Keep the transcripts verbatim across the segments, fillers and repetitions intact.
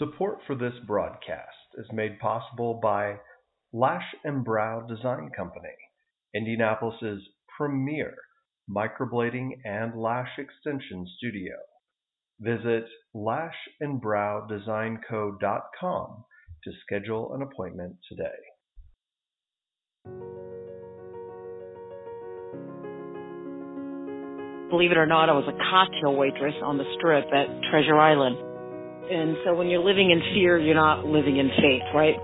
Support for this broadcast is made possible by Lash and Brow Design Company, Indianapolis's premier microblading and lash extension studio. Visit lash and brow design co dot com to schedule an appointment today. Believe it or not, I was a cocktail waitress on the strip at Treasure Island. And so when you're living in fear, you're not living in faith, right?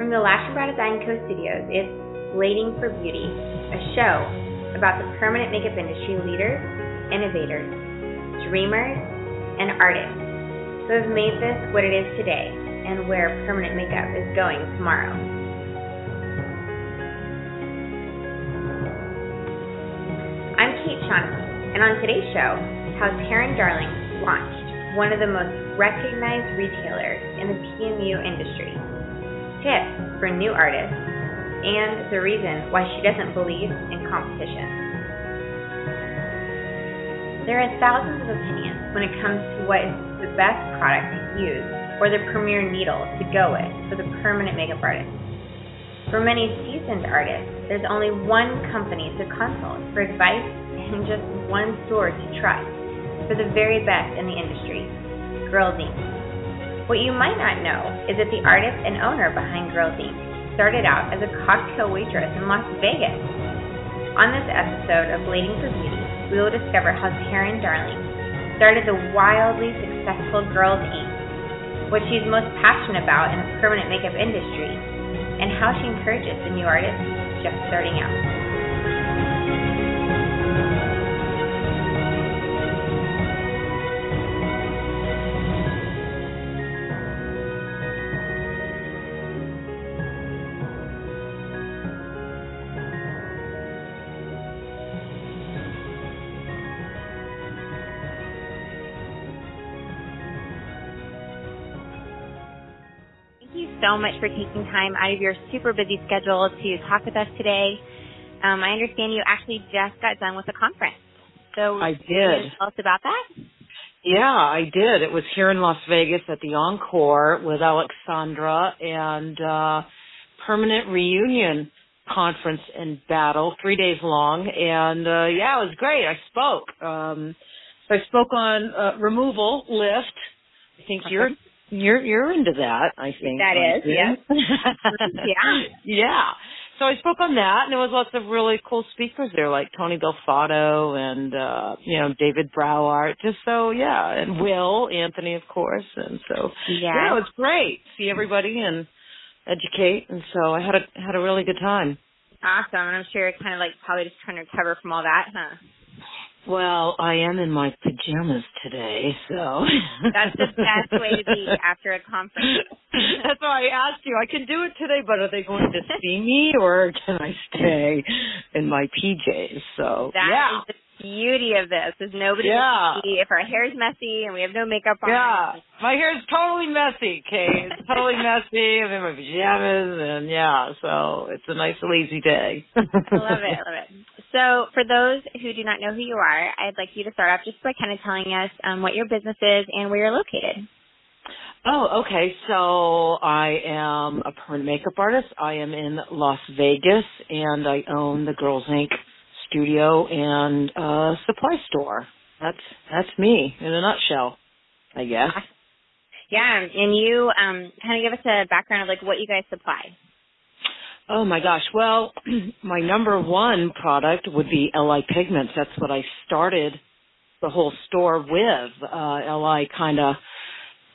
From the Lash and Brow Design Co. Studios, it's Blading for Beauty, a show about the permanent makeup industry leaders, innovators, dreamers, and artists who have made this what it is today and where permanent makeup is going tomorrow. I'm Kate Shonnelly, and on today's show, how Karen Darling launched one of the most recognized retailers in the P M U industry, tips for new artists, and the reason why she doesn't believe in competition. There are thousands of opinions when it comes to what is the best product to use or the premier needle to go with for the permanent makeup artist. For many seasoned artists, there's only one company to consult for advice and just one store to trust for the very best in the industry, Girl Zink. What you might not know is that the artist and owner behind Girl Zink started out as a cocktail waitress in Las Vegas. On this episode of Blading for Beauty, we will discover how Karen Darling started the wildly successful Girl Zink, what she's most passionate about in the permanent makeup industry, and how she encourages the new artists just starting out. So much for taking time out of your super busy schedule to talk with us today. Um, I understand you actually just got done with a conference. So I did. Can you tell us about that? Yeah, I did. It was here in Las Vegas at the Encore with Alexandra and uh, Permanent Reunion Conference and Battle, three days long. And, uh, yeah, it was great. I spoke. Um, so I spoke on uh, removal, Lift. I think okay. you're... You're you're into that, I think. That is, yeah. yeah. Yeah. So I spoke on that, and there was lots of really cool speakers there, like Tony Belfatto and, uh, you know, David Brouart. Just so, yeah, and Will Anthony, of course. And so, yeah, yeah it was great. See everybody and educate. And so I had a had a really good time. Awesome. And I'm sure you're kind of like probably just trying to recover from all that, huh? Well, I am in my pajamas today, so. That's the best way to be after a conference. That's why I asked you. I can do it today, but are they going to see me or can I stay in my P Js? So, that yeah. Is the beauty of this is nobody yeah. can see if our hair's messy and we have no makeup on. Yeah, my hair's totally messy, Kate. It's totally messy. I'm in my pajamas, and yeah, so it's a nice lazy day. I love it. I love it. So for those who do not know who you are, I'd like you to start off just by kind of telling us um, what your business is and where you're located. Oh, okay. So I am a permanent makeup artist. I am in Las Vegas, and I own the Girl Zink studio and uh, supply store. That's that's me in a nutshell, I guess. Yeah, and you um, kind of give us a background of like what you guys supply. Oh, my gosh. Well, my number one product would be L I Pigments. That's what I started the whole store with. Uh, L I kind of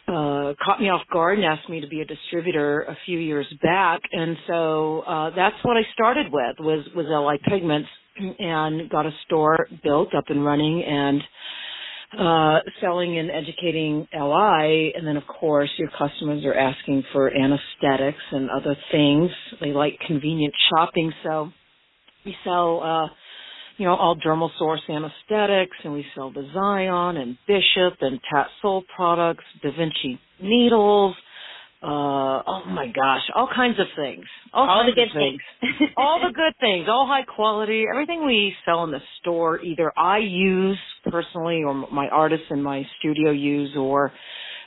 uh, caught me off guard and asked me to be a distributor a few years back. And so uh, that's what I started with, was, was L I Pigments, and got a store built up and running and uh, selling and educating L I, and then of course your customers are asking for anesthetics and other things. They like convenient shopping, so we sell, uh, you know, all Dermal Source anesthetics, and we sell the Zion and Bishop and Tatsoul products, Da Vinci needles, Uh, oh, my gosh, all kinds of things. All, all kinds the good of things. things. All the good things, all high quality. Everything we sell in the store, either I use personally or my artists in my studio use, or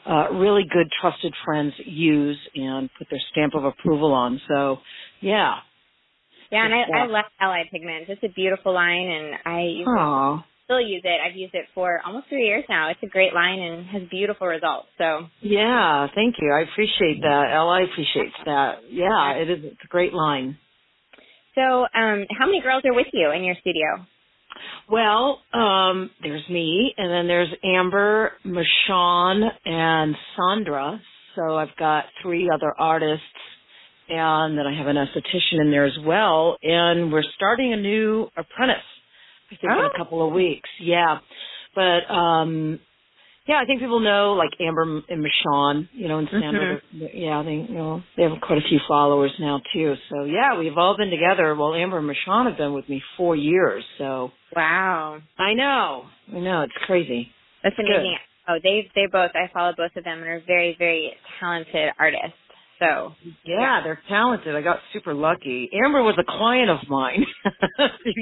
uh, really good trusted friends use and put their stamp of approval on. So, yeah. Yeah, and I, I love L I Pigments. It's a beautiful line, and I use it, still use it. I've used it for almost three years now. It's a great line and has beautiful results. So yeah, thank you. I appreciate that. L I appreciates that. Yeah, it is. It's a great line. So um, how many girls are with you in your studio? Well, um, there's me, and then there's Amber, Michonne, and Sandra. So I've got three other artists. And then I have an esthetician in there as well. And we're starting a new apprentice, I think, oh. in a couple of weeks. Yeah. But, um, yeah, I think people know, like, Amber and Michonne, you know, and Sandra. Mm-hmm. Yeah, I think, you know, they have quite a few followers now, too. So, yeah, we've all been together. Well, Amber and Michonne have been with me four years. So. Wow. I know. I know. It's crazy. That's amazing. Good. Oh, they they both, I follow both of them, and are very, very talented artists. So yeah, yeah, they're talented. I got super lucky. Amber was a client of mine.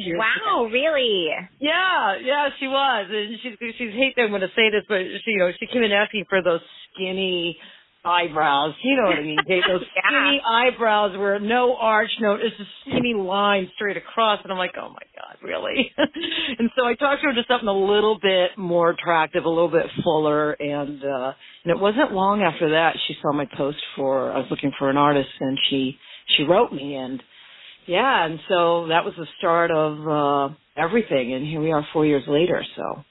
Wow, ago. Really? Yeah, yeah, she was. And she's she's hate that I'm going to say this, but she, you know, she came in asking for those skinny eyebrows. You know what I mean? Those skinny yeah. eyebrows where no arch, no, it's a skinny line straight across. And I'm like, oh my God, really? And so I talked to her to something a little bit more attractive, a little bit fuller, and uh, and it wasn't long after that she saw my post for I was looking for an artist, and she she wrote me, and yeah, and so that was the start of uh, everything, and here we are four years later, so.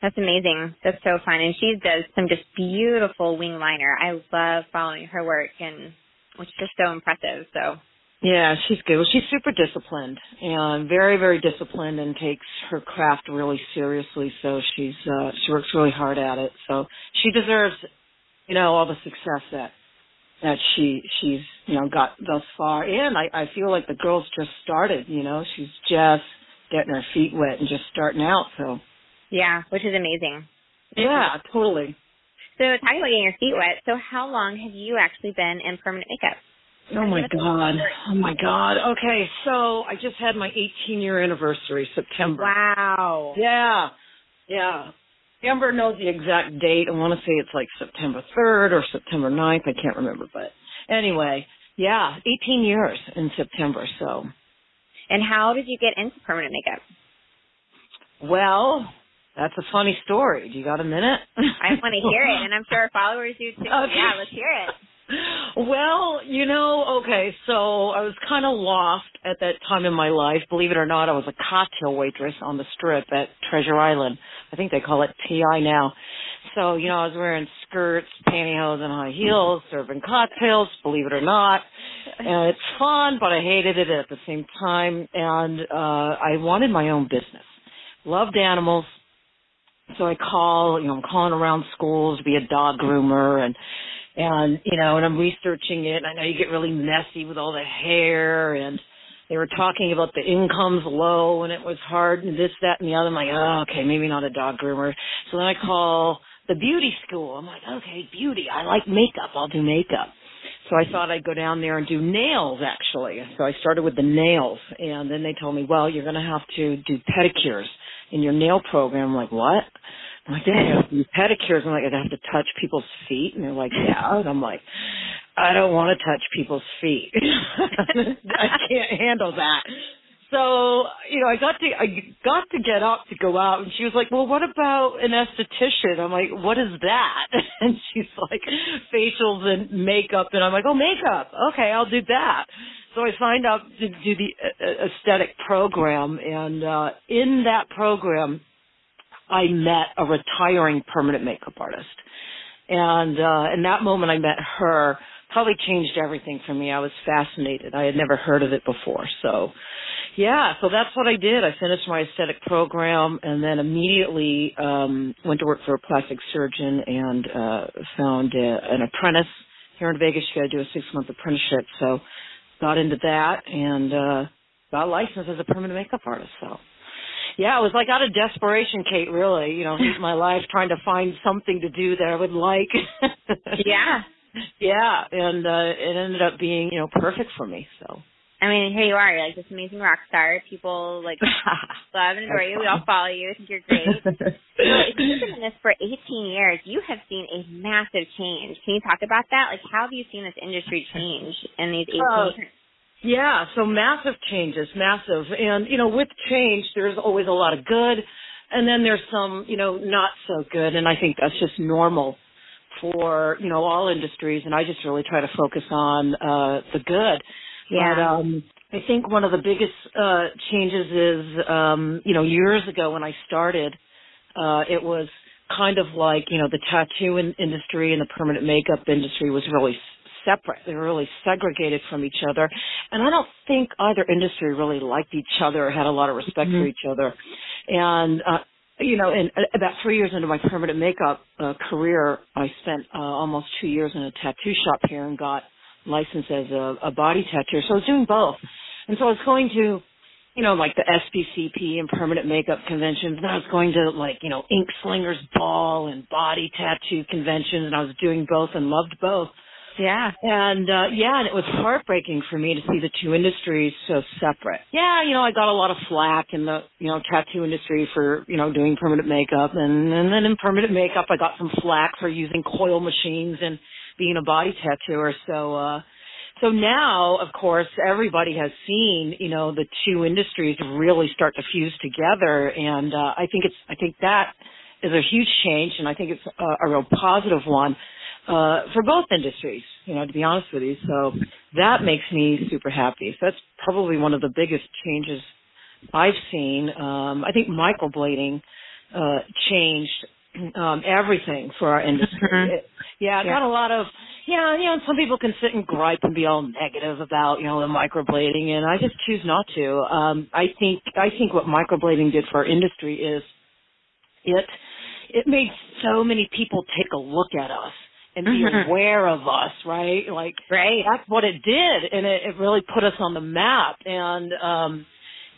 That's amazing. That's so fun. And she does some just beautiful wing liner. I love following her work, and which is just so impressive. So yeah, she's good. Well, she's super disciplined and very, very disciplined, and takes her craft really seriously. So she's uh, she works really hard at it. So she deserves, you know, all the success that that she she's you know got thus far. And I, I feel like the girl's just started. You know, she's just getting her feet wet and just starting out. So. Yeah, which is amazing. Yeah, totally. So talking about getting your feet wet, so how long have you actually been in permanent makeup? Oh, my God. Oh, my God. Okay, so I just had my eighteen-year anniversary, September. Wow. Yeah, yeah. Amber knows the exact date. I want to say it's like September third or September ninth. I can't remember, but anyway, yeah, eighteen years in September, so. And how did you get into permanent makeup? Well... That's a funny story. Do you got a minute? I want to hear it, and I'm sure our followers do, too. Okay. Yeah, let's hear it. Well, you know, okay, so I was kind of lost at that time in my life. Believe it or not, I was a cocktail waitress on the Strip at Treasure Island. I think they call it T I now. So, you know, I was wearing skirts, pantyhose, and high heels, serving cocktails, believe it or not. And it's fun, but I hated it at the same time. And uh, I wanted my own business. Loved animals. So I call, you know, I'm calling around schools to be a dog groomer, and, and you know, and I'm researching it. And I know you get really messy with all the hair, and they were talking about the income's low, and it was hard, and this, that, and the other. I'm like, oh, okay, maybe not a dog groomer. So then I call the beauty school. I'm like, okay, beauty. I like makeup. I'll do makeup. So I thought I'd go down there and do nails, actually. So I started with the nails, and then they told me, well, you're going to have to do pedicures in your nail program. I'm like, what? I'm like, yeah, you pedicures. I'm like, I have to touch people's feet. And they're like, yeah. And I'm like, I don't want to touch people's feet. I can't handle that. So, you know, I got to, I got to get up to go out. And she was like, well, what about an esthetician? I'm like, what is that? And she's like, facials and makeup. And I'm like, oh, makeup. Okay, I'll do that. So I signed up to do the aesthetic program, and uh, in that program, I met a retiring permanent makeup artist. And uh, in that moment I met her, probably changed everything for me. I was fascinated. I had never heard of it before. So, yeah, so that's what I did. I finished my aesthetic program, and then immediately um, went to work for a plastic surgeon, and uh, found uh, an apprentice here in Vegas. You got to do a six-month apprenticeship, so... Got into that, and uh, got licensed as a permanent makeup artist. So, yeah, it was like out of desperation, Kate, really, you know, my life trying to find something to do that I would like. Yeah. Yeah, and uh, it ended up being, you know, perfect for me. So I mean, here you are. You're like this amazing rock star. People like love and adore you. We all follow you. I think you're great. So if you've been in this for eighteen years, you have seen a massive change. Can you talk about that? Like, how have you seen this industry change in these eighteen uh, years? Yeah, so massive changes, massive. And, you know, with change, there's always a lot of good. And then there's some, you know, not so good. And I think that's just normal for, you know, all industries. And I just really try to focus on uh, the good. Yeah. But um, I think one of the biggest uh, changes is, um, you know, years ago when I started, uh, it was kind of like, you know, the tattoo in- industry and the permanent makeup industry was really separate. They were really segregated from each other. And I don't think either industry really liked each other or had a lot of respect mm-hmm. for each other. And, uh, you know, in, about three years into my permanent makeup uh, career, I spent uh, almost two years in a tattoo shop here and got licensed as a, a body tattooer. So I was doing both. And so I was going to, you know, like the S P C P and permanent makeup conventions. And I was going to, like, you know, Ink Slinger's Ball and body tattoo conventions. And I was doing both and loved both. Yeah. And, uh, yeah, and it was heartbreaking for me to see the two industries so separate. Yeah, you know, I got a lot of flack in the, you know, tattoo industry for, you know, doing permanent makeup. And, and then in permanent makeup, I got some flack for using coil machines and being a body tattooer. So, uh, so now, of course, everybody has seen, you know, the two industries really start to fuse together. And, uh, I think it's, I think that is a huge change. And I think it's a, a real positive one, uh, for both industries, you know, to be honest with you. So that makes me super happy. So that's probably one of the biggest changes I've seen. Um, I think microblading, uh, changed Um, everything for our industry. Mm-hmm. It, yeah, I yeah. got a lot of, yeah, you know, some people can sit and gripe and be all negative about, you know, the microblading, and I just choose not to. Um, I think I think what microblading did for our industry is it it made so many people take a look at us and be mm-hmm. aware of us, right? Like, right. That's what it did, and it, it really put us on the map, and um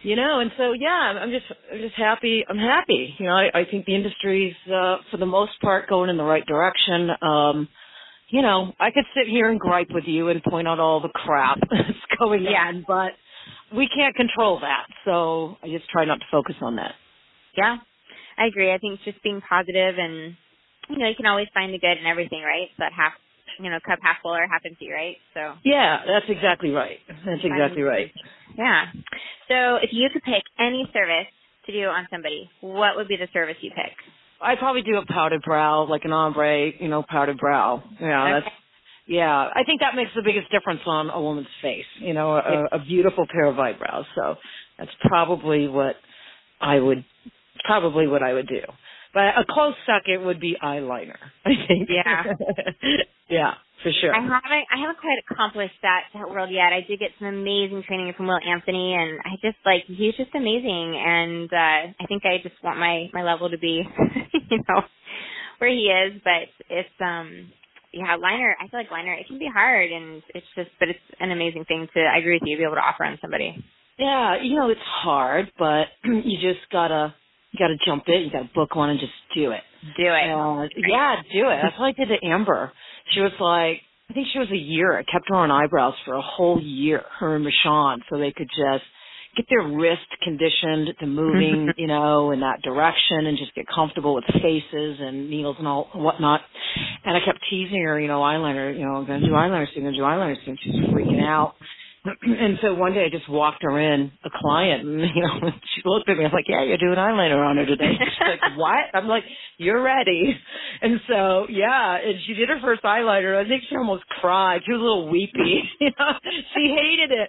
you know, and so, yeah, I'm just I'm just happy. I'm happy. You know, I, I think the industry's, uh, for the most part, going in the right direction. Um, you know, I could sit here and gripe with you and point out all the crap that's going yeah. on, but we can't control that. So I just try not to focus on that. Yeah, I agree. I think it's just being positive, and, you know, you can always find the good in everything, right? So that half, you know, cup half full or half empty, right? So. Yeah, that's exactly right. That's exactly right. Yeah. So if you could pick any service to do on somebody, what would be the service you pick? I'd probably do a powdered brow, like an ombre, you know, powdered brow. Yeah, okay. that's, yeah. I think that makes the biggest difference on a woman's face, you know, a, a beautiful pair of eyebrows. So that's probably what I would, probably what I would do. But a close second would be eyeliner, I think. Yeah. yeah. For sure. I haven't, I haven't quite accomplished that, that world yet. I did get some amazing training from Will Anthony, and I just, like, he's just amazing. And uh, I think I just want my, my level to be, you know, where he is. But it's, um, yeah, liner, I feel like liner, it can be hard. And it's just, but it's an amazing thing to, I agree with you, be able to offer on somebody. Yeah, you know, it's hard, but you just got to. You got to jump in. You got to book one and just do it. Do it. Uh, yeah, do it. That's what I did to Amber. She was like, I think she was a year. I kept her on eyebrows for a whole year, her and Michonne, so they could just get their wrist conditioned to moving, you know, in that direction and just get comfortable with faces and needles and all and whatnot. And I kept teasing her, you know, eyeliner, you know, I'm going to do eyeliner soon, I'm going to do eyeliner soon. She's freaking out. And so one day I just walked her in, a client, and, you know, she looked at me. I was like, yeah, you're doing eyeliner on her today. She's like, what? I'm like, you're ready. And so, yeah, and she did her first eyeliner. I think she almost cried. She was a little weepy. You know? She hated it.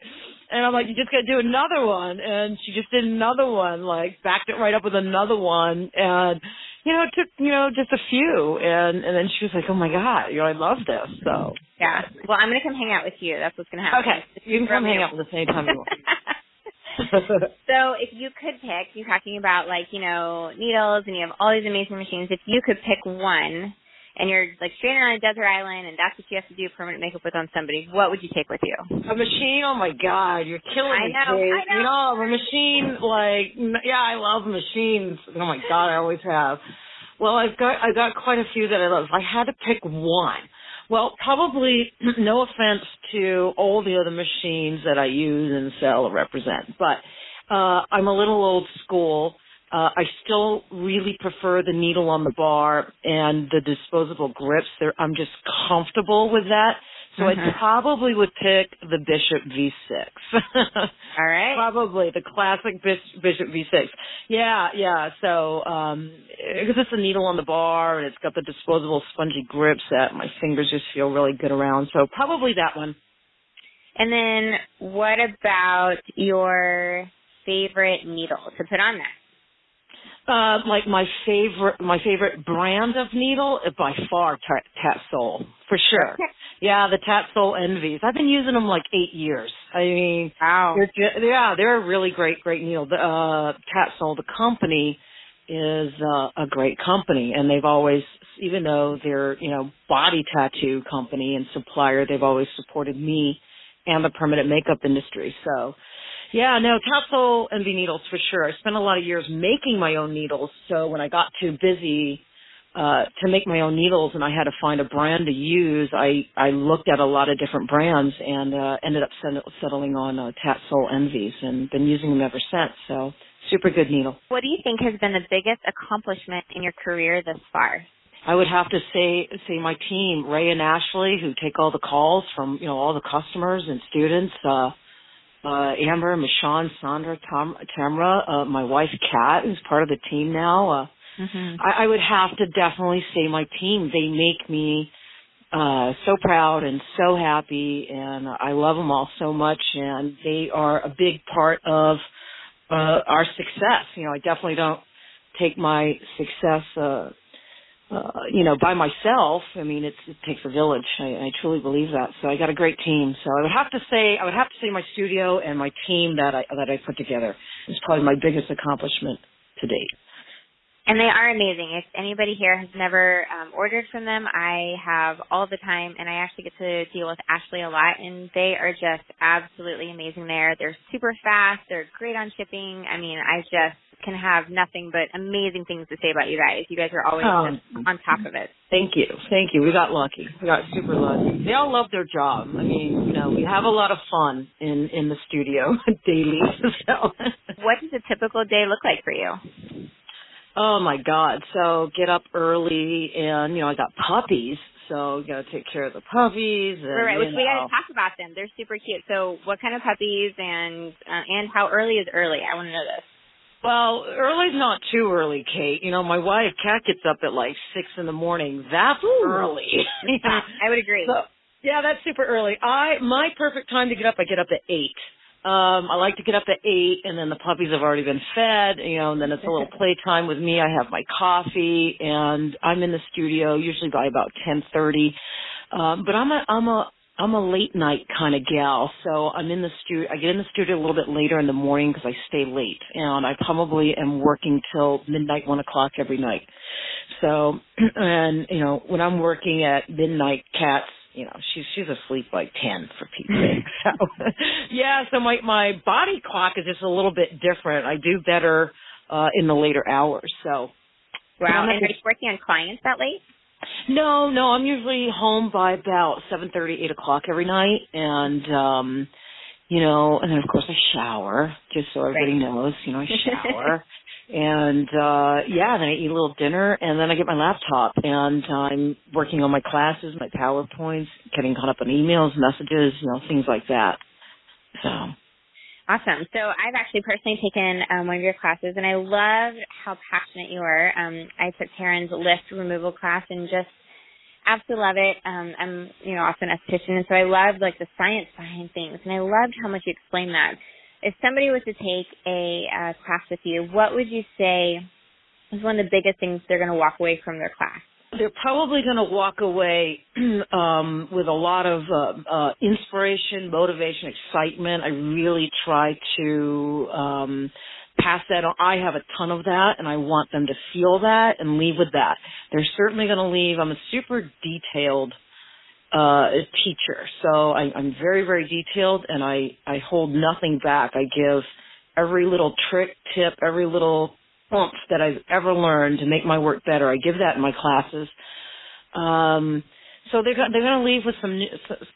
And I'm like, you just got to do another one. And she just did another one, like backed it right up with another one. And, you know, it took, you know, just a few. And, and then she was like, oh, my God, you know, I love this. So. Yeah. Well, I'm going to come hang out with you. That's what's going to happen. Okay. You can come hang out with us anytime you want. So if you could pick, you're talking about, like, you know, needles and you have all these amazing machines. If you could pick one and you're, like, stranded on a desert island and that's what you have to do permanent makeup with on somebody, what would you take with you? A machine? Oh, my God. You're killing me, I know. Kate. I know. You know, a machine, like, yeah, I love machines. Oh, my God, I always have. Well, I've got, I've got quite a few that I love. If I had to pick one, Well, probably no offense to all the other machines that I use and sell or represent, but uh, I'm a little old school. Uh, I still really prefer the needle on the bar and the disposable grips. They're, I'm just comfortable with that. So mm-hmm. I probably would pick the Bishop V six. All right. Probably the classic Bishop V six. Yeah, yeah. So um, because it's a needle on the bar and it's got the disposable spongy grips that my fingers just feel really good around. So probably that one. And then what about your favorite needle to put on that? Uh, like my favorite, my favorite brand of needle is by far Tatsoul, for sure. Yeah, the Tatsoul Envies. I've been using them like eight years. I mean, wow. They're just, yeah, they're a really great, great needle. The, uh, Tatsoul, the company, is uh, a great company, and they've always, even though they're, you know, body tattoo company and supplier, they've always supported me and the permanent makeup industry. So. Yeah, no, Tatsoul Envy needles for sure. I spent a lot of years making my own needles, so when I got too busy uh, to make my own needles and I had to find a brand to use, I, I looked at a lot of different brands and uh, ended up settling on uh, Tatsoul Envies and been using them ever since, so super good needle. What do you think has been the biggest accomplishment in your career thus far? I would have to say say my team, Ray and Ashley, who take all the calls from, you know, all the customers and students, uh Uh, Amber, Michonne, Sandra, Tom, Tamra, uh, my wife, Kat, who's part of the team now. Uh, mm-hmm. I, I would have to definitely say my team. They make me uh, so proud and so happy, and I love them all so much, and they are a big part of uh, our success. You know, I definitely don't take my success, uh, uh, you know, by myself. I mean, it's, it takes a village. I, I truly believe that. So I got a great team. So I would have to say, I would have to say my studio and my team that I, that I put together is probably my biggest accomplishment to date. And they are amazing. If anybody here has never um, ordered from them, I have all the time, and I actually get to deal with Ashley a lot, and they are just absolutely amazing there. They're super fast. They're great on shipping. I mean, I just can have nothing but amazing things to say about you guys. You guys are always um, on top of it. Thank you. Thank you. We got lucky. We got super lucky. They all love their job. I mean, you know, we have a lot of fun in, in the studio daily. So. What does a typical day look like for you? Oh, my God. So get up early, and, you know, I got puppies. So you got to take care of the puppies. And, right, which we got to talk about them. They're super cute. So what kind of puppies, and uh, and how early is early? I want to know this. Well, early's not too early, Kate. You know, my wife, Kat, gets up at like six in the morning. That's Ooh. Early. Yeah, I would agree. So, yeah, that's super early. I my perfect time to get up, I get up at eight. Um, I like to get up at eight, and then the puppies have already been fed, you know, and then it's a little playtime with me. I have my coffee, and I'm in the studio usually by about ten thirty. Um, but I'm a I'm a I'm a late night kind of gal, so I'm in the studio. I get in the studio a little bit later in the morning because I stay late, and I probably am working till midnight, one o'clock every night. So, and you know, when I'm working at midnight, Kat's, you know, she's she's asleep by ten for Pete's sake. So, yeah, so my my body clock is just a little bit different. I do better uh, in the later hours. So, wow. And are you working on clients that late? No, no, I'm usually home by about seven thirty, eight o'clock every night, and, um, you know, and then, of course, I shower, just so everybody right. knows, you know, I shower, and, uh, yeah, then I eat a little dinner, and then I get my laptop, and I'm working on my classes, my PowerPoints, getting caught up on emails, messages, you know, things like that, so... Awesome. So I've actually personally taken um, one of your classes, and I love how passionate you are. Um, I took Karen's Lift removal class and just absolutely love it. Um, I'm, you know, also an esthetician, and so I loved like the science behind things, and I loved how much you explained that. If somebody was to take a uh, class with you, what would you say is one of the biggest things they're going to walk away from their class? They're probably going to walk away um, with a lot of uh, uh, inspiration, motivation, excitement. I really try to um, pass that on. I have a ton of that, and I want them to feel that and leave with that. They're certainly going to leave. I'm a super detailed uh, teacher, so I, I'm very, very detailed, and I, I hold nothing back. I give every little trick, tip, every little that I've ever learned to make my work better. I give that in my classes. Um, So they're they're going to leave with some new,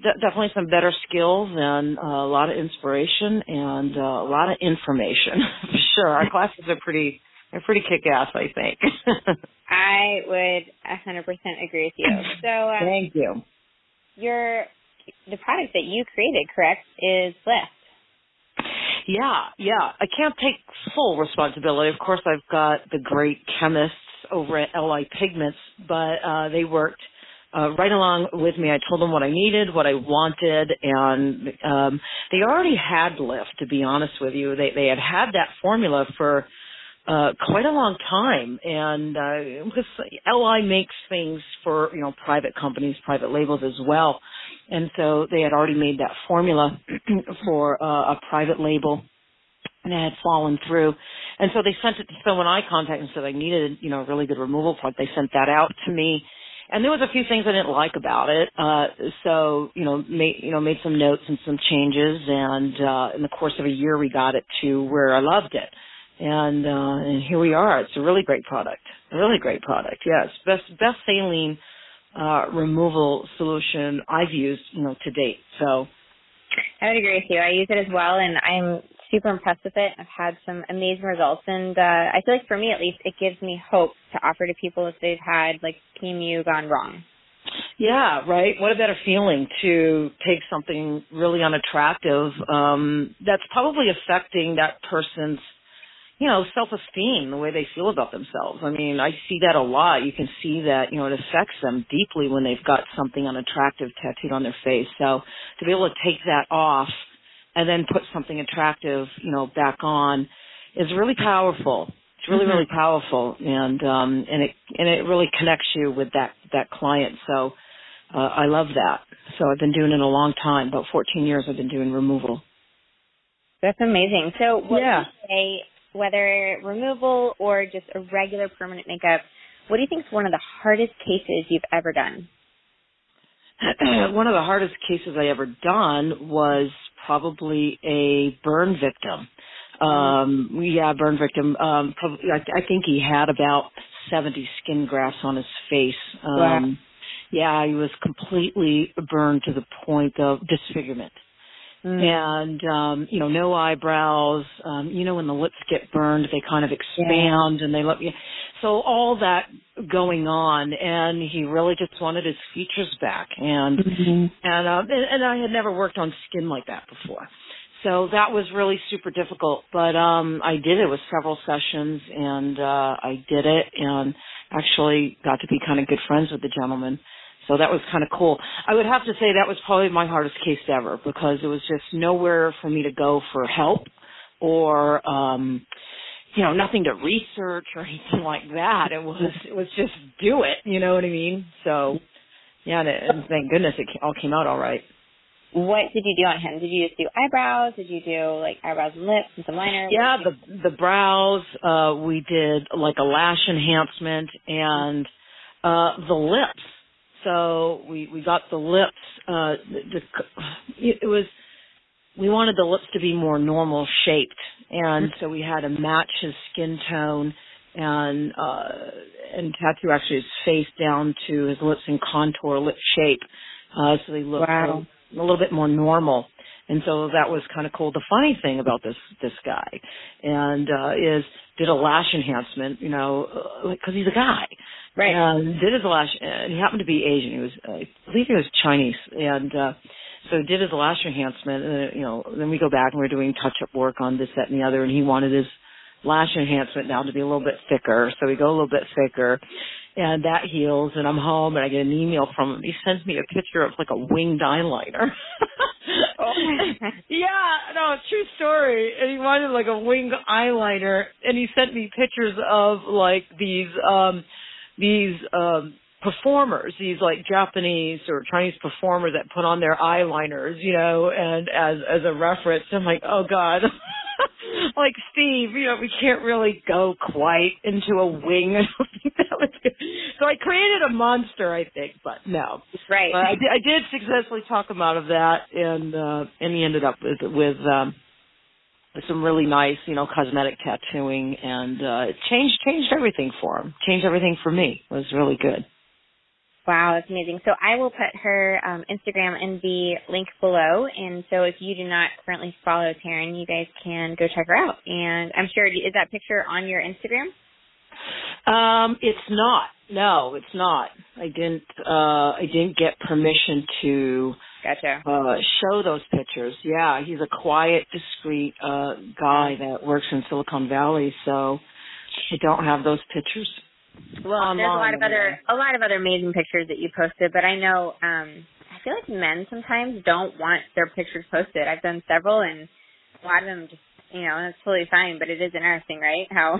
definitely some better skills and a lot of inspiration and a lot of information. For sure, our classes are pretty they're pretty kick-ass, I think. I would one hundred percent agree with you. So um, thank you. Your the product that you created, correct, is Lift. Yeah, yeah. I can't take full responsibility. Of course, I've got the great chemists over at L I Pigments, but uh, they worked uh, right along with me. I told them what I needed, what I wanted, and um, they already had Lift, to be honest with you. They, they had had that formula for uh, quite a long time, and because uh, L I makes things for, you know, private companies, private labels as well. And so they had already made that formula for uh, a private label, and it had fallen through. And so they sent it to someone I contacted and said I needed, you know, a really good removal plug. They sent that out to me, and there was a few things I didn't like about it. Uh, so you know, made, you know, made some notes and some changes, and uh, in the course of a year, we got it to where I loved it, and uh, and here we are. It's a really great product, a really great product. Yes, yeah, best best saline Uh, removal solution I've used, you know, to date. So I would agree with you. I use it as well, and I'm super impressed with it. I've had some amazing results, and uh, I feel like for me at least, it gives me hope to offer to people if they've had like P M U gone wrong. Yeah, right. What a better feeling to take something really unattractive um, that's probably affecting that person's, you know, self-esteem, the way they feel about themselves. I mean, I see that a lot. You can see that, you know, it affects them deeply when they've got something unattractive tattooed on their face. So to be able to take that off and then put something attractive, you know, back on is really powerful. It's really, really powerful. And, um, and it, and it really connects you with that, that client. So, uh, I love that. So I've been doing it a long time, about fourteen years I've been doing removal. That's amazing. So what yeah. do you say, whether removal or just a regular permanent makeup, what do you think is one of the hardest cases you've ever done? One of the hardest cases I ever done was probably a burn victim. Um, yeah, burn victim. Um, probably, I, I think he had about seventy skin grafts on his face. Um, wow. Yeah, he was completely burned to the point of disfigurement. Mm. And, um, you know, no eyebrows, um, you know, when the lips get burned, they kind of expand yeah. and they let you. So all that going on, and he really just wanted his features back. And, mm-hmm. and, um, and, and I had never worked on skin like that before. So that was really super difficult, but, um, I did it with several sessions, and, uh, I did it and actually got to be kind of good friends with the gentleman. So that was kind of cool. I would have to say that was probably my hardest case ever, because it was just nowhere for me to go for help or, um, you know, nothing to research or anything like that. It was, it was just do it. You know what I mean? So yeah, and, it, and thank goodness it all came out all right. What did you do on him? Did you just do eyebrows? Did you do like eyebrows and lips and some liner? Yeah, the, the brows, uh, we did like a lash enhancement and, uh, the lips. So we, we got the lips, uh, the, it was, we wanted the lips to be more normal shaped. And so we had to match his skin tone and, uh, and tattoo actually his face down to his lips and contour lip shape. Uh, so they looked wow. a, a little bit more normal. And so that was kind of cool. The funny thing about this, this guy and, uh, is did a lash enhancement, you know, uh, like, cause he's a guy. Right. And did his lash, and he happened to be Asian. He was, uh, I believe he was Chinese. And, uh, so did his lash enhancement. And, uh, you know, then we go back and we're doing touch up work on this, that, and the other. And he wanted his lash enhancement now to be a little bit thicker. So we go a little bit thicker. And that heals, and I'm home, and I get an email from him. He sends me a picture of, like, a winged eyeliner. Oh. Yeah, no, true story. And he wanted, like, a winged eyeliner, and he sent me pictures of, like, these um, these um, performers, these, like, Japanese or Chinese performers that put on their eyeliners, you know, and as, as a reference. I'm like, oh, God. Like, Steve, you know, we can't really go quite into a wing. I don't think that would be. So I created a monster, I think, but no. Right. But I, did, I did successfully talk him out of that, and uh, and he ended up with with um, some really nice, you know, cosmetic tattooing, and uh, it changed, changed everything for him, changed everything for me. It was really good. Wow, that's amazing. So I will put her um, Instagram in the link below. And so if you do not currently follow Taryn, you guys can go check her out. And I'm sure, is that picture on your Instagram? Um, it's not. No, it's not. I didn't, uh, I didn't get permission to gotcha. uh, show those pictures. Yeah, he's a quiet, discreet uh, guy that works in Silicon Valley, so I don't have those pictures. Well, online. There's a lot of other a lot of other amazing pictures that you posted, but I know um, I feel like men sometimes don't want their pictures posted. I've done several, and a lot of them just, you know, and it's totally fine. But it is interesting, right? How?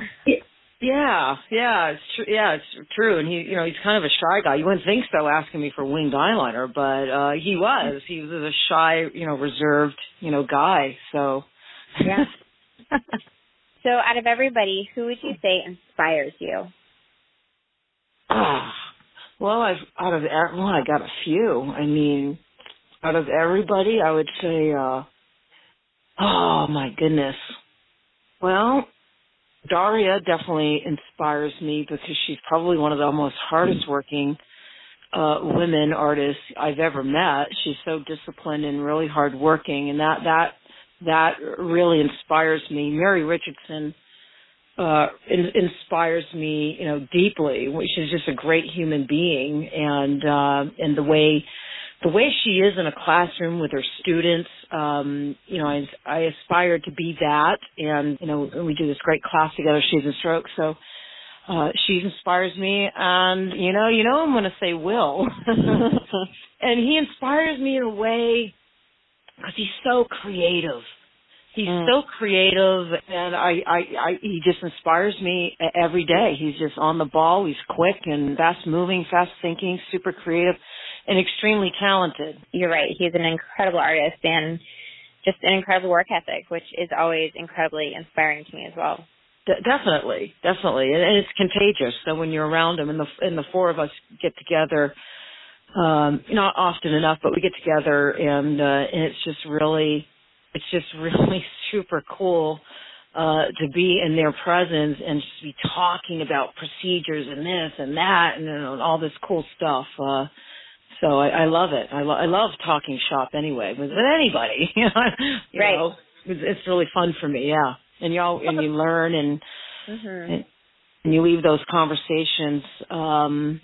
Yeah, yeah, it's true. Yeah, it's true. And he, you know, he's kind of a shy guy. You wouldn't think so, asking me for winged eyeliner, but uh, he was. He was a shy, you know, reserved, you know, guy. So yeah. So, out of everybody, who would you say inspires you? Ah, well, I've out of well, I got a few. I mean, out of everybody, I would say, uh, oh my goodness. Well, Daria definitely inspires me because she's probably one of the most hardest working uh, women artists I've ever met. She's so disciplined and really hard working, and that that that really inspires me. Mary Richardson. Uh, in, inspires me, you know, deeply. She's just a great human being, and uh, and the way, the way she is in a classroom with her students, um, you know, I, I aspire to be that. And you know, we do this great class together, She's in Stroke, so uh, she inspires me. And you know, you know, I'm going to say Will, and he inspires me in a way because he's so creative. He's mm. so creative, and I, I, I, he just inspires me every day. He's just on the ball. He's quick and fast-moving, fast-thinking, super creative, and extremely talented. You're right. He's an incredible artist and just an incredible work ethic, which is always incredibly inspiring to me as well. De- definitely, definitely, and, and it's contagious. So when you're around him, and the and the four of us get together. Um, not often enough, but we get together, and uh, and it's just really. It's just really super cool uh, to be in their presence and just be talking about procedures and this and that and, and all this cool stuff. Uh, so I, I love it. I, lo- I love talking shop anyway with, with anybody. You know? Right. You know, it's, it's really fun for me. Yeah. And you all and you learn and, mm-hmm. and and you leave those conversations, um,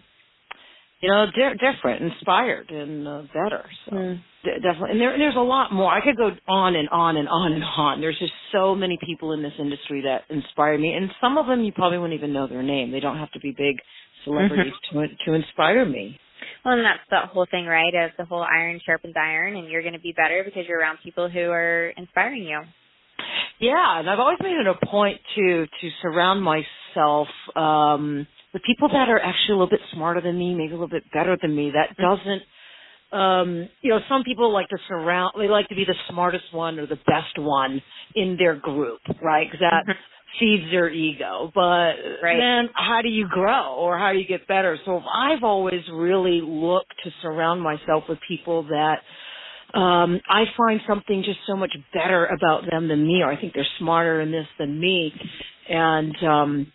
you know, di- different, inspired, and uh, better. So. Mm. Definitely. And there, there's a lot more. I could go on and on and on and on. There's just so many people in this industry that inspire me. And some of them you probably wouldn't even know their name. They don't have to be big celebrities to to inspire me. Well, and that's the whole thing, right, of the whole iron sharpens iron, and you're going to be better because you're around people who are inspiring you. Yeah, and I've always made it a point, too, to surround myself um, with people that are actually a little bit smarter than me, maybe a little bit better than me. That doesn't Um, you know, some people like to surround, they like to be the smartest one or the best one in their group, right? Because that mm-hmm. feeds their ego. But right. then how do you grow or how do you get better? So I've always really looked to surround myself with people that um, I find something just so much better about them than me, or I think they're smarter in this than me. And, um,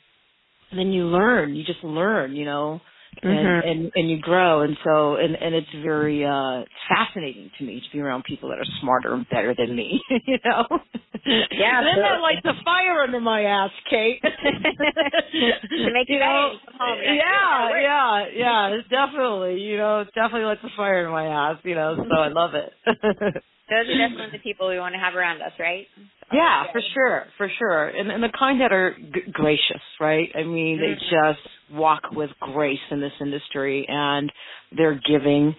and then you learn, you just learn, you know. And, mm-hmm. and and you grow, and so and, and it's very uh, fascinating to me to be around people that are smarter and better than me. You know, yeah. Then that lights a fire under my ass, Kate. To make you know, oh, yeah, yeah, yeah. It's definitely, you know, it definitely lights a fire under my ass. You know, so I love it. Those are definitely the people we want to have around us, right? So, yeah, yeah, for sure, for sure, and and the kind that are g- gracious, right? I mean, mm-hmm. they just. walk with grace in this industry, and they're giving,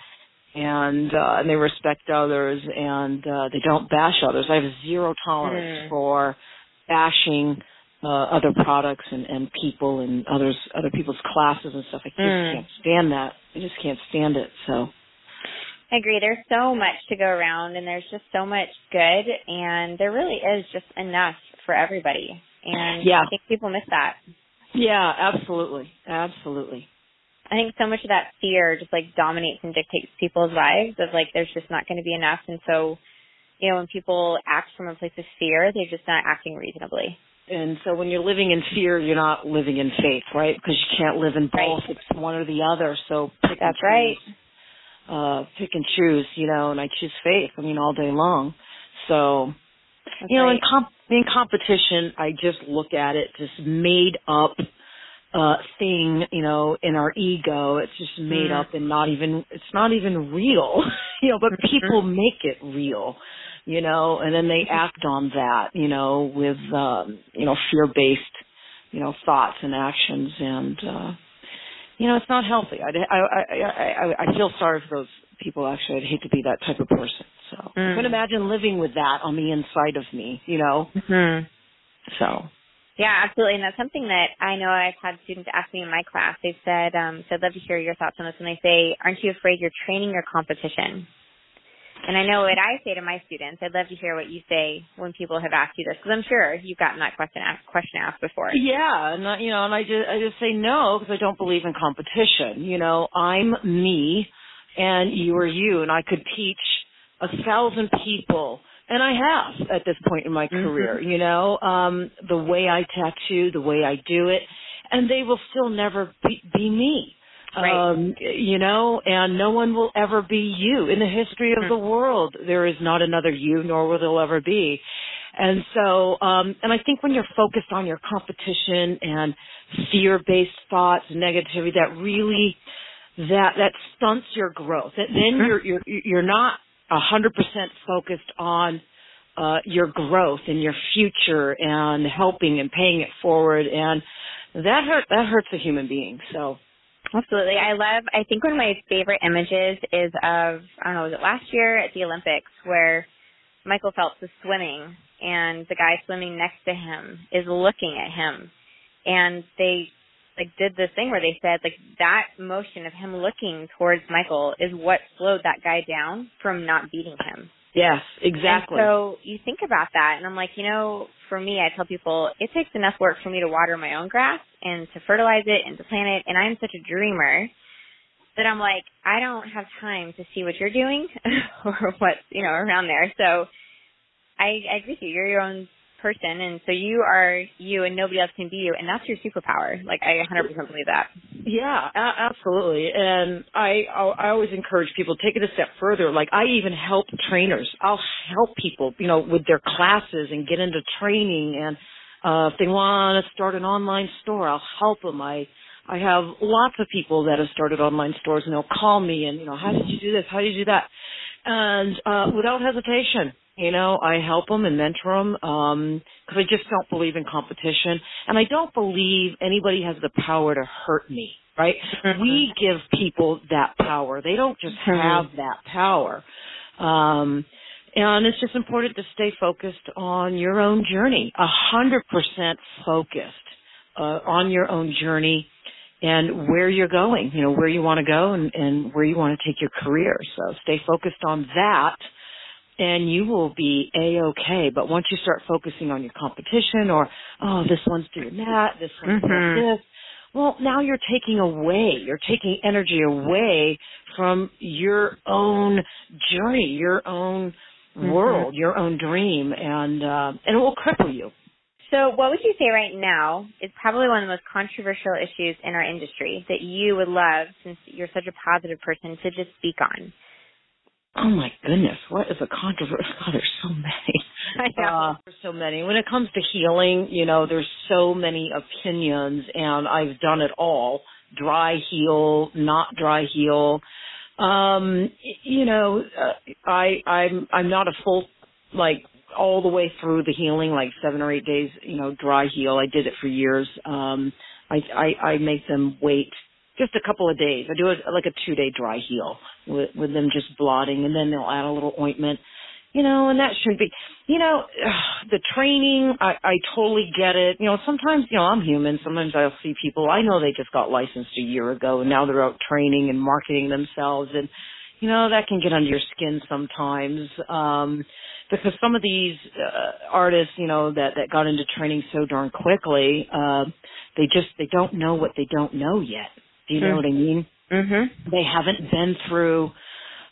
and uh, and they respect others, and uh, they don't bash others. I have zero tolerance mm. for bashing uh, other products and, and people and others, other people's classes and stuff. I just mm. can't stand that. I just can't stand it. So I agree. There's so much to go around, and there's just so much good, and there really is just enough for everybody. And yeah. I think people miss that. Yeah, absolutely. Absolutely. I think so much of that fear just, like, dominates and dictates people's lives of, like, there's just not going to be enough. And so, you know, when people act from a place of fear, they're just not acting reasonably. And so when you're living in fear, you're not living in faith, right? Because you can't live in both. Right. It's one or the other. So pick That's and choose. Right. Uh, pick and choose, you know, and I choose faith, I mean, all day long. So, That's you know, right. in, comp- in competition, I just look at it, just made up uh, thing, you know, in our ego. It's just made mm. up and not even, it's not even real, you know, but people make it real. You know, and then they act on that, you know, with, um, you know, fear-based, you know, thoughts and actions. And, uh, you know, it's not healthy. I, I, I, I feel sorry for those people, actually. I'd hate to be that type of person. So mm. I couldn't imagine living with that on the inside of me, you know. Mm-hmm. So. Yeah, absolutely. And that's something that I know I've had students ask me in my class. They've said, um, so I'd love to hear your thoughts on this. And they say, aren't you afraid you're training your competition? And I know what I say to my students. I'd love to hear what you say when people have asked you this, because I'm sure you've gotten that question asked, question asked before. Yeah, and I, you know, and I just I just say no, because I don't believe in competition. You know, I'm me, and you are you, and I could teach a thousand people, and I have at this point in my career. Mm-hmm. You know, um, the way I tattoo, the way I do it, and they will still never be, be me. Right. Um, you know, and no one will ever be you. In the history of the world, there is not another you, nor will there ever be. And so, um, and I think when you're focused on your competition and fear-based thoughts and negativity, that really, that, that stunts your growth. And then you're, you're, you're not one hundred percent focused on, uh, your growth and your future and helping and paying it forward. And that hurt, that hurts a human being. So. Absolutely. I love, I think one of my favorite images is of, I don't know, was it last year at the Olympics where Michael Phelps is swimming and the guy swimming next to him is looking at him. And they like did this thing where they said like that motion of him looking towards Michael is what slowed that guy down from not beating him. Yes, exactly. And so you think about that, and I'm like, you know, for me, I tell people it takes enough work for me to water my own grass and to fertilize it and to plant it, and I'm such a dreamer that I'm like, I don't have time to see what you're doing or what's, you know, around there. So I, I agree with you. You're your own person, and so you are you, and nobody else can be you, and that's your superpower. Like, I one hundred percent believe that. Yeah, a- absolutely. And I, I always encourage people to take it a step further. Like, I even help trainers. I'll help people, you know, with their classes and get into training. And uh, if they want to start an online store, I'll help them. I, I have lots of people that have started online stores, and they'll call me and, you know, how did you do this? How did you do that? And uh, without hesitation. You know, I help them and mentor them um, because I just don't believe in competition. And I don't believe anybody has the power to hurt me, right? Mm-hmm. We give people that power. They don't just have that power. Um, and it's just important to stay focused on your own journey, one hundred percent focused uh, on your own journey and where you're going, you know, where you want to go and, and where you want to take your career. So stay focused on that. And you will be A-okay. But once you start focusing on your competition or, oh, this one's doing that, this one's mm-hmm. doing this, well, now you're taking away, you're taking energy away from your own journey, your own mm-hmm. world, your own dream, and uh, and it will cripple you. So what would you say right now is probably one of the most controversial issues in our industry that you would love, since you're such a positive person, to just speak on? Oh, my goodness. What is a controversy? God, there's so many. I know. Uh, there's so many. When it comes to healing, you know, there's so many opinions, and I've done it all. Dry heal, not dry heal. Um, you know, uh, I, I'm, I'm not a full, like, all the way through the healing, like seven or eight days, you know, dry heal. I did it for years. Um, I, I, I make them wait just a couple of days. I do a, like a two-day dry heal with, with them just blotting, and then they'll add a little ointment, you know, and that should be, you know, ugh, the training, I, I totally get it. You know, sometimes, you know, I'm human. Sometimes I'll see people. I know they just got licensed a year ago, and now they're out training and marketing themselves, and, you know, that can get under your skin sometimes um, because some of these uh, artists, you know, that, that got into training so darn quickly, uh, they just they don't know what they don't know yet. Do you know what I mean? Mm-hmm. They haven't been through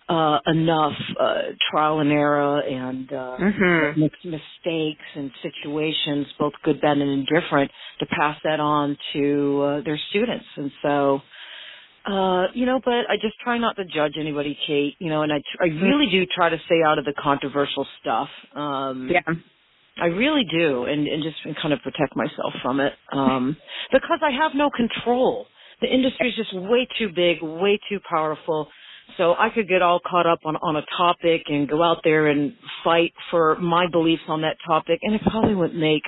uh, enough uh, trial and error and uh, mm-hmm. mistakes and situations, both good, bad, and indifferent, to pass that on to uh, their students. And so, uh, you know, but I just try not to judge anybody, Kate, you know, and I, I really do try to stay out of the controversial stuff. Um, yeah. I really do, and, and just kind of protect myself from it um, because I have no control. The industry is just way too big, way too powerful. So I could get all caught up on, on a topic and go out there and fight for my beliefs on that topic, and it probably wouldn't make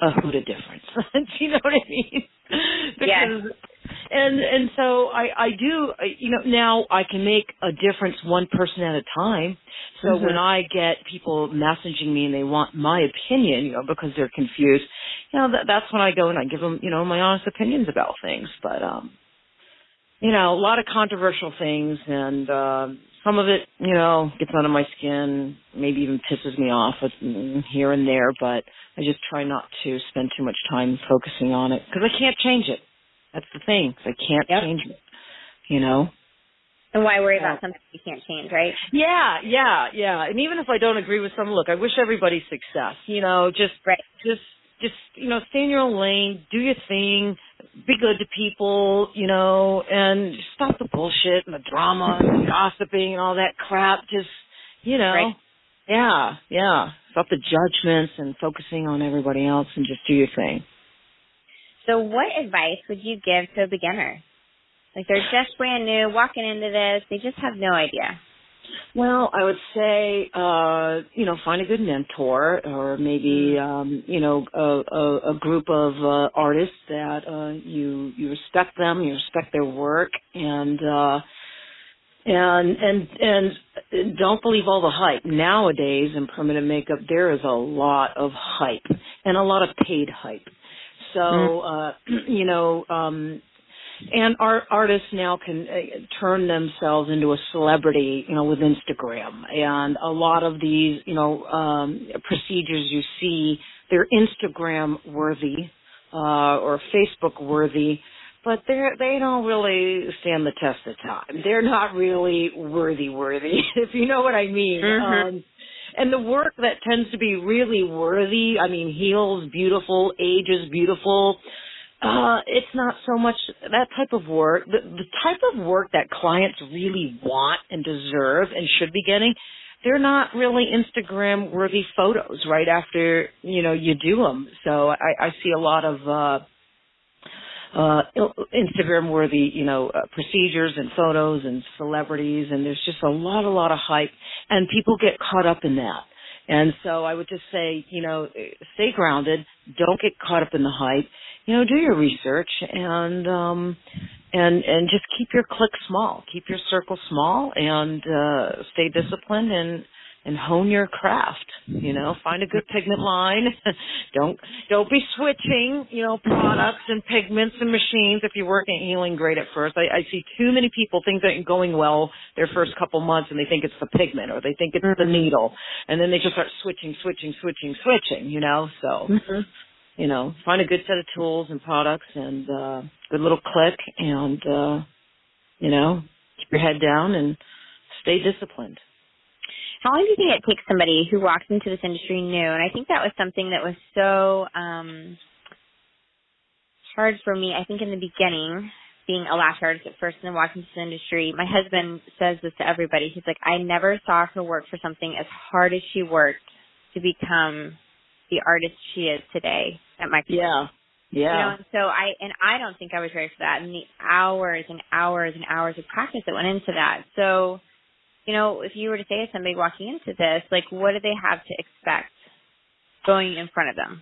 a hoot of difference. Do you know what I mean? Because, yes. And and so I, I do, you know, now I can make a difference one person at a time. So mm-hmm. when I get people messaging me and they want my opinion, you know, because they're confused, you know, that, that's when I go and I give them, you know, my honest opinions about things. But, um, you know, a lot of controversial things, and uh, some of it, you know, gets under my skin, maybe even pisses me off here and there. But I just try not to spend too much time focusing on it because I can't change it. That's the thing. I can't yep. change it, you know. And why worry about something you can't change, right? Yeah, yeah, yeah. And even if I don't agree with someone, look, I wish everybody success. You know, just, right. just, just, you know, stay in your own lane, do your thing, be good to people, you know, and stop the bullshit and the drama and the gossiping and all that crap. Just, you know, right. yeah, yeah. Stop the judgments and focusing on everybody else and just do your thing. So, what advice would you give to a beginner? Like, they're just brand new, walking into this. They just have no idea. Well, I would say, uh, you know, find a good mentor or maybe, um, you know, a, a, a group of uh, artists that uh, you you respect them, you respect their work, and uh, and and and don't believe all the hype. Nowadays, in permanent makeup, there is a lot of hype and a lot of paid hype. So, uh, you know. Um, And our artists now can uh, turn themselves into a celebrity, you know, with Instagram. And a lot of these, you know, um, procedures you see, they're Instagram-worthy uh, or Facebook-worthy, but they they don't really stand the test of time. They're not really worthy-worthy, if you know what I mean. Mm-hmm. Um, and the work that tends to be really worthy, I mean, heels, beautiful, age is beautiful. Uh, it's not so much that type of work. The, the type of work that clients really want and deserve and should be getting, they're not really Instagram-worthy photos right after, you know, you do them. So I, I see a lot of uh, uh, Instagram-worthy, you know, uh, procedures and photos and celebrities, and there's just a lot, a lot of hype, and people get caught up in that. And so I would just say, you know, stay grounded. Don't get caught up in the hype. You know, do your research and um, and and just keep your clique small, keep your circle small, and uh, stay disciplined and, and hone your craft. You know, find a good pigment line. don't don't be switching, you know, products and pigments and machines if you're working at Healing Grade at first. I, I see too many people, things aren't going well their first couple months, and they think it's the pigment or they think it's the needle, and then they just start switching, switching, switching, switching. You know, so. Mm-hmm. You know, find a good set of tools and products and uh, good little click and, uh, you know, keep your head down and stay disciplined. How long do you think it takes somebody who walks into this industry new? And I think that was something that was so um, hard for me, I think, in the beginning, being a lash artist at first and then walking into the industry. My husband says this to everybody. He's like, I never saw her work for something as hard as she worked to become the artist she is today at my company. Yeah, yeah. You know, and so I and I don't think I was ready for that, and the hours and hours and hours of practice that went into that. So, you know, if you were to say to somebody walking into this, like, what do they have to expect going in front of them?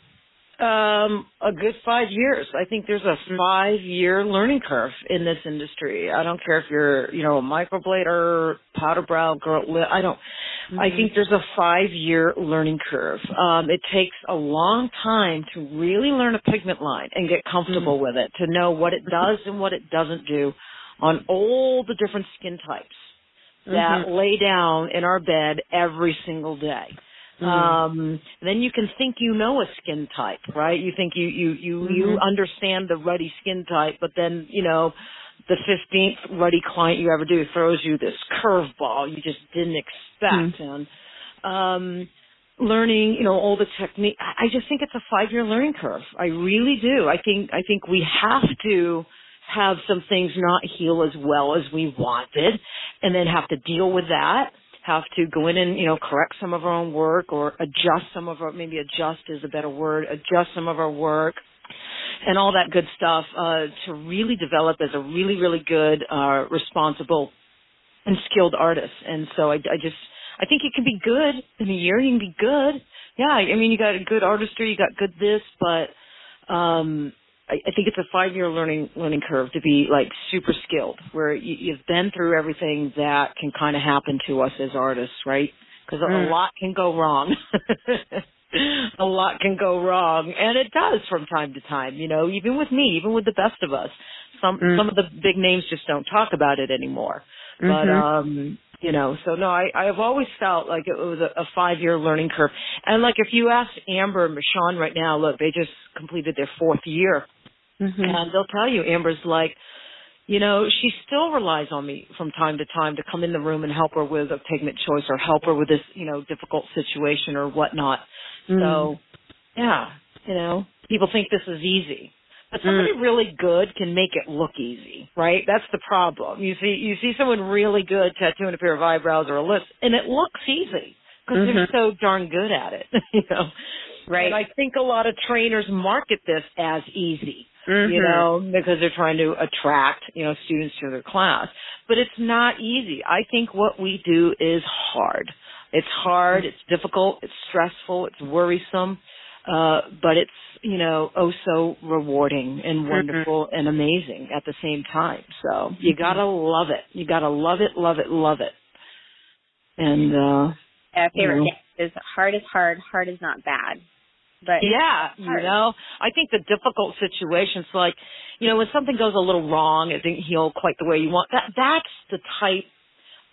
Um, a good five years. I think there's a five-year learning curve in this industry. I don't care if you're, you know, a microblader, powder brow girl. I don't. Mm-hmm. I think there's a five-year learning curve. Um, it takes a long time to really learn a pigment line and get comfortable mm-hmm. with it, to know what it does and what it doesn't do on all the different skin types that mm-hmm. lay down in our bed every single day. Mm-hmm. Um, then you can think you know a skin type, right? You think you, you, you, mm-hmm. you understand the ruddy skin type, but then, you know, the fifteenth ruddy client you ever do throws you this curveball you just didn't expect. Mm. And um, learning, you know, all the technique. I just think it's a five-year learning curve. I really do. I think I think we have to have some things not heal as well as we wanted and then have to deal with that, have to go in and, you know, correct some of our own work or adjust some of our, maybe adjust is a better word, adjust some of our work and all that good stuff uh, to really develop as a really, really good, uh, responsible and skilled artist. And so I, I just, I think it can be good in a year. You can be good. Yeah, I mean, you got a good artistry, you got good this, but um, I, I think it's a five-year learning learning curve to be, like, super skilled, where you, you've been through everything that can kind of happen to us as artists, right? Because mm. a lot can go wrong. A lot can go wrong, and it does from time to time, you know, even with me, even with the best of us. Some mm. some of the big names just don't talk about it anymore. Mm-hmm. But, um, you know, so, no, I, I've always felt like it was a, a five-year learning curve. And, like, if you ask Amber and Michonne right now, look, they just completed their fourth year. Mm-hmm. And they'll tell you, Amber's like, you know, she still relies on me from time to time to come in the room and help her with a pigment choice or help her with this, you know, difficult situation or whatnot. Mm. So, yeah, you know, people think this is easy. But somebody mm. really good can make it look easy, right? That's the problem. You see you see someone really good tattooing a pair of eyebrows or a lip, and it looks easy because mm-hmm. they're so darn good at it, you know? Right. And I think a lot of trainers market this as easy, mm-hmm. you know, because they're trying to attract, you know, students to their class. But it's not easy. I think what we do is hard. It's hard. It's difficult. It's stressful. It's worrisome. Uh, but it's, you know, oh so rewarding and wonderful mm-hmm. and amazing at the same time. So you gotta love it. You gotta love it, love it, love it. And uh yeah, favorite you know. is hard is hard, hard is not bad. But yeah, you know, I think the difficult situations, like, you know, when something goes a little wrong, it didn't heal quite the way you want. That that's the type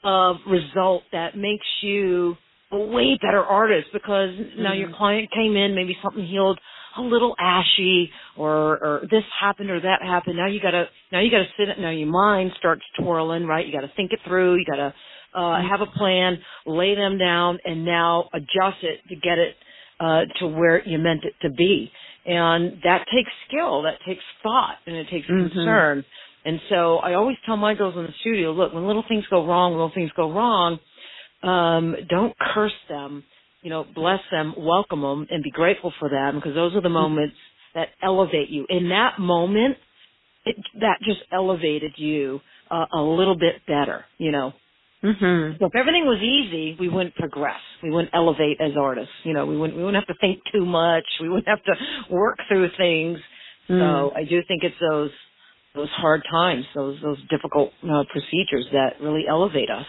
of result that makes you a way better artist, because now your client came in, maybe something healed a little ashy, or, or this happened or that happened. Now you gotta, now you gotta sit it. Now your mind starts twirling, right? You gotta think it through. You gotta uh, have a plan, lay them down, and now adjust it to get it uh, to where you meant it to be. And that takes skill, that takes thought, and it takes mm-hmm. concern. And so I always tell my girls in the studio, look, when little things go wrong, little things go wrong. Um, don't curse them, you know, bless them, welcome them, and be grateful for them, because those are the moments that elevate you. In that moment, it, that just elevated you uh, a little bit better, you know. Mm-hmm. So if everything was easy, we wouldn't progress. We wouldn't elevate as artists. You know, we wouldn't, we wouldn't have to think too much. We wouldn't have to work through things. Mm. So I do think it's those those hard times, those, those difficult uh, procedures that really elevate us.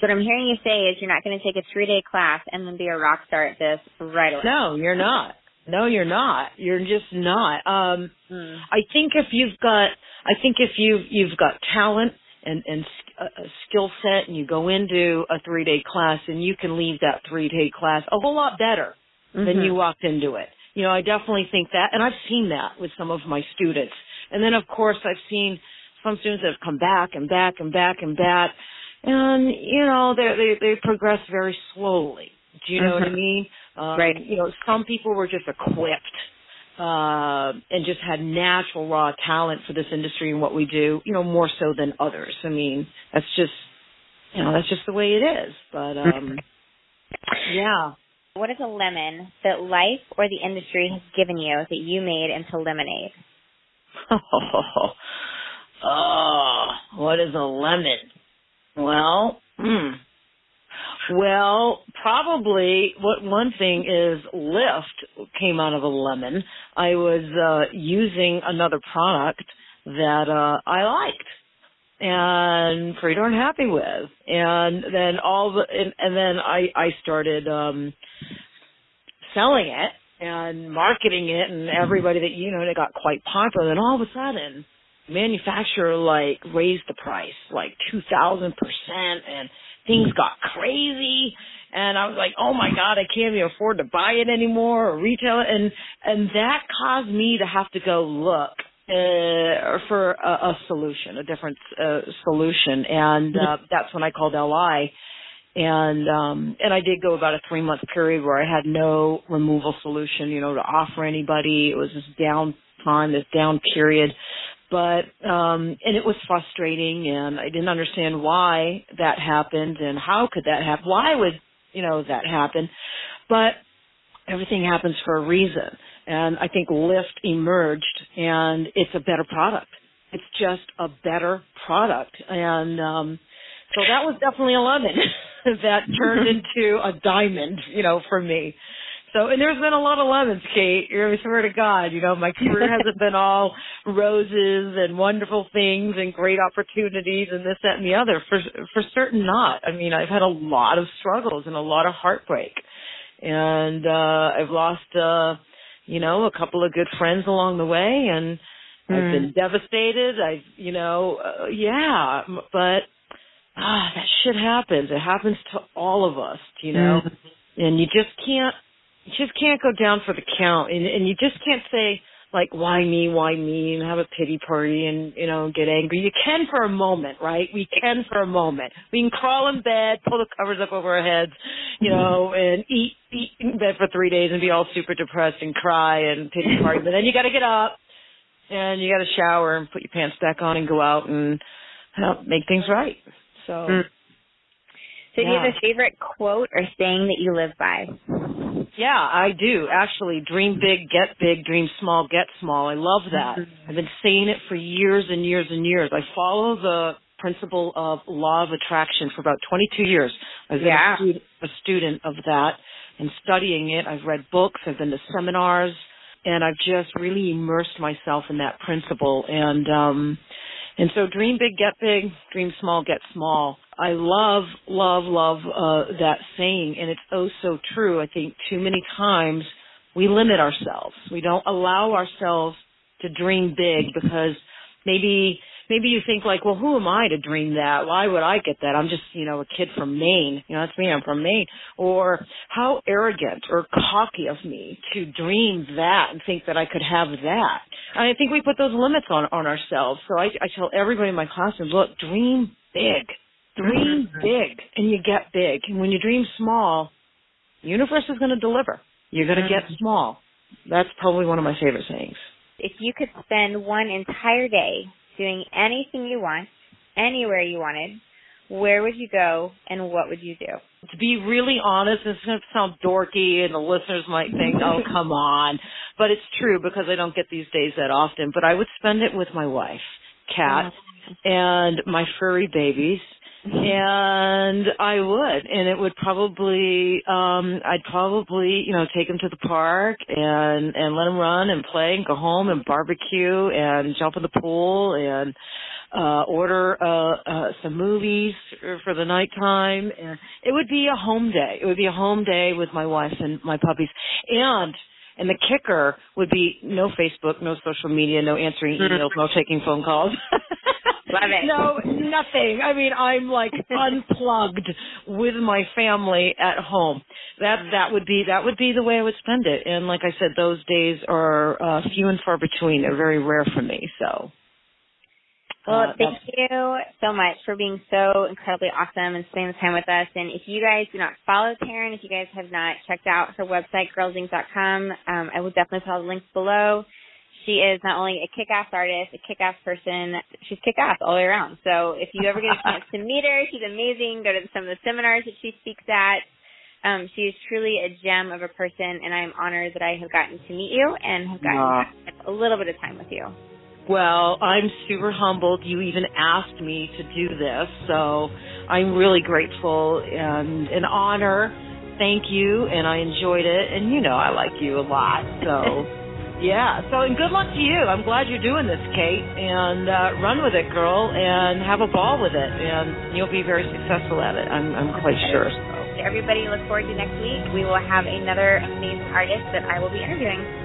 So what I'm hearing you say is you're not going to take a three-day class and then be a rock star at this right away. No, you're not. No, you're not. You're just not. Um, mm. I think if you've got, I think if you've you've got talent and and a skill set, and you go into a three-day class and you can leave that three-day class a whole lot better mm-hmm. than you walked into it. You know, I definitely think that, and I've seen that with some of my students. And then of course I've seen some students that have come back and back and back and back. And, you know, they they progress very slowly. Do you know mm-hmm. what I mean? Um, right. You know, some people were just equipped uh, and just had natural raw talent for this industry and what we do, you know, more so than others. I mean, that's just, you know, that's just the way it is. But, um, yeah. What is a lemon that life or the industry has given you that you made into lemonade? Oh, oh what is a lemon? Well, mm, well, probably what one thing is Lift came out of a lemon. I was uh, using another product that uh, I liked and pretty darn happy with, and then all the and, and then I I started um, selling it and marketing it, and everybody that you know it got quite popular. And all of a sudden, manufacturer like raised the price like two thousand percent, and things got crazy, and I was like, oh my God, I can't even afford to buy it anymore or retail it. And and that caused me to have to go look uh, for a, a solution, a different uh, solution. And uh, that's when I called L I. And um, and I did go about a three-month period where I had no removal solution, you know, to offer anybody. It was this down time, this down period. But, um, and it was frustrating, and I didn't understand why that happened and how could that happen. Why would, you know, that happen? But everything happens for a reason. And I think Lift emerged, and it's a better product. It's just a better product. And um, so that was definitely eleven. That turned into a diamond, you know, for me. So, and there's been a lot of lemons, Kate. I swear to God, you know, my career hasn't been all roses and wonderful things and great opportunities and this, that, and the other. For for certain not. I mean, I've had a lot of struggles and a lot of heartbreak. And uh, I've lost, uh, you know, a couple of good friends along the way. And mm. I've been devastated. I've, you know, uh, yeah. But ah, that shit happens. It happens to all of us, you know. Mm. And you just can't. You just can't go down for the count, and, and you just can't say, like, why me, why me, and have a pity party and, you know, get angry. You can for a moment, right? We can for a moment. We can crawl in bed, pull the covers up over our heads, you know, and eat, eat in bed for three days and be all super depressed and cry and pity party. But then you got to get up, and you got to shower and put your pants back on and go out and help make things right. So, mm. so yeah. Do you have a favorite quote or saying that you live by? Yeah, I do. Actually, dream big, get big, dream small, get small. I love that. I've been saying it for years and years and years. I follow the principle of law of attraction for about twenty-two years. I've been yeah. a, student, a student of that and studying it. I've read books. I've been to seminars. And I've just really immersed myself in that principle. And um, and so dream big, get big, dream small, get small. I love, love, love uh, that saying, and it's oh so true. I think too many times we limit ourselves. We don't allow ourselves to dream big because maybe maybe you think like, well, who am I to dream that? Why would I get that? I'm just, you know, a kid from Maine. You know, that's me. I'm from Maine. Or how arrogant or cocky of me to dream that and think that I could have that. And I think we put those limits on, on ourselves. So I, I tell everybody in my classroom, look, dream big. Dream big, and you get big. And when you dream small, the universe is going to deliver. You're going to get small. That's probably one of my favorite sayings. If you could spend one entire day doing anything you want, anywhere you wanted, where would you go and what would you do? To be really honest, it's going to sound dorky, and the listeners might think, oh, come on. But it's true because I don't get these days that often. But I would spend it with my wife, Kat, and my furry babies. And I would, and it would probably, um, I'd probably, you know, take them to the park and, and let them run and play and go home and barbecue and jump in the pool and, uh, order, uh, uh, some movies for the nighttime. And it would be a home day. It would be a home day with my wife and my puppies. And, and the kicker would be no Facebook, no social media, no answering emails, no taking phone calls. No, nothing. I mean, I'm like unplugged with my family at home. That that would be that would be the way I would spend it. And like I said, those days are uh, few and far between. They're very rare for me. So, well, uh, thank you so much for being so incredibly awesome and spending the time with us. And if you guys do not follow Karen, if you guys have not checked out her website, girl zink dot com, um, I will definitely put all the links below. She is not only a kick-ass artist, a kick-ass person, she's kick-ass all the way around. So if you ever get a chance to meet her, she's amazing. Go to some of the seminars that she speaks at. Um, she is truly a gem of a person, and I am honored that I have gotten to meet you and have gotten wow. to have a little bit of time with you. Well, I'm super humbled you even asked me to do this. So I'm really grateful and an honor. Thank you, and I enjoyed it. And, you know, I like you a lot, so... Yeah, so and good luck to you. I'm glad you're doing this, Kate, and uh, run with it, girl, and have a ball with it, and you'll be very successful at it, I'm, I'm quite okay. sure. So. Everybody, look forward to next week. We will have another amazing artist that I will be interviewing.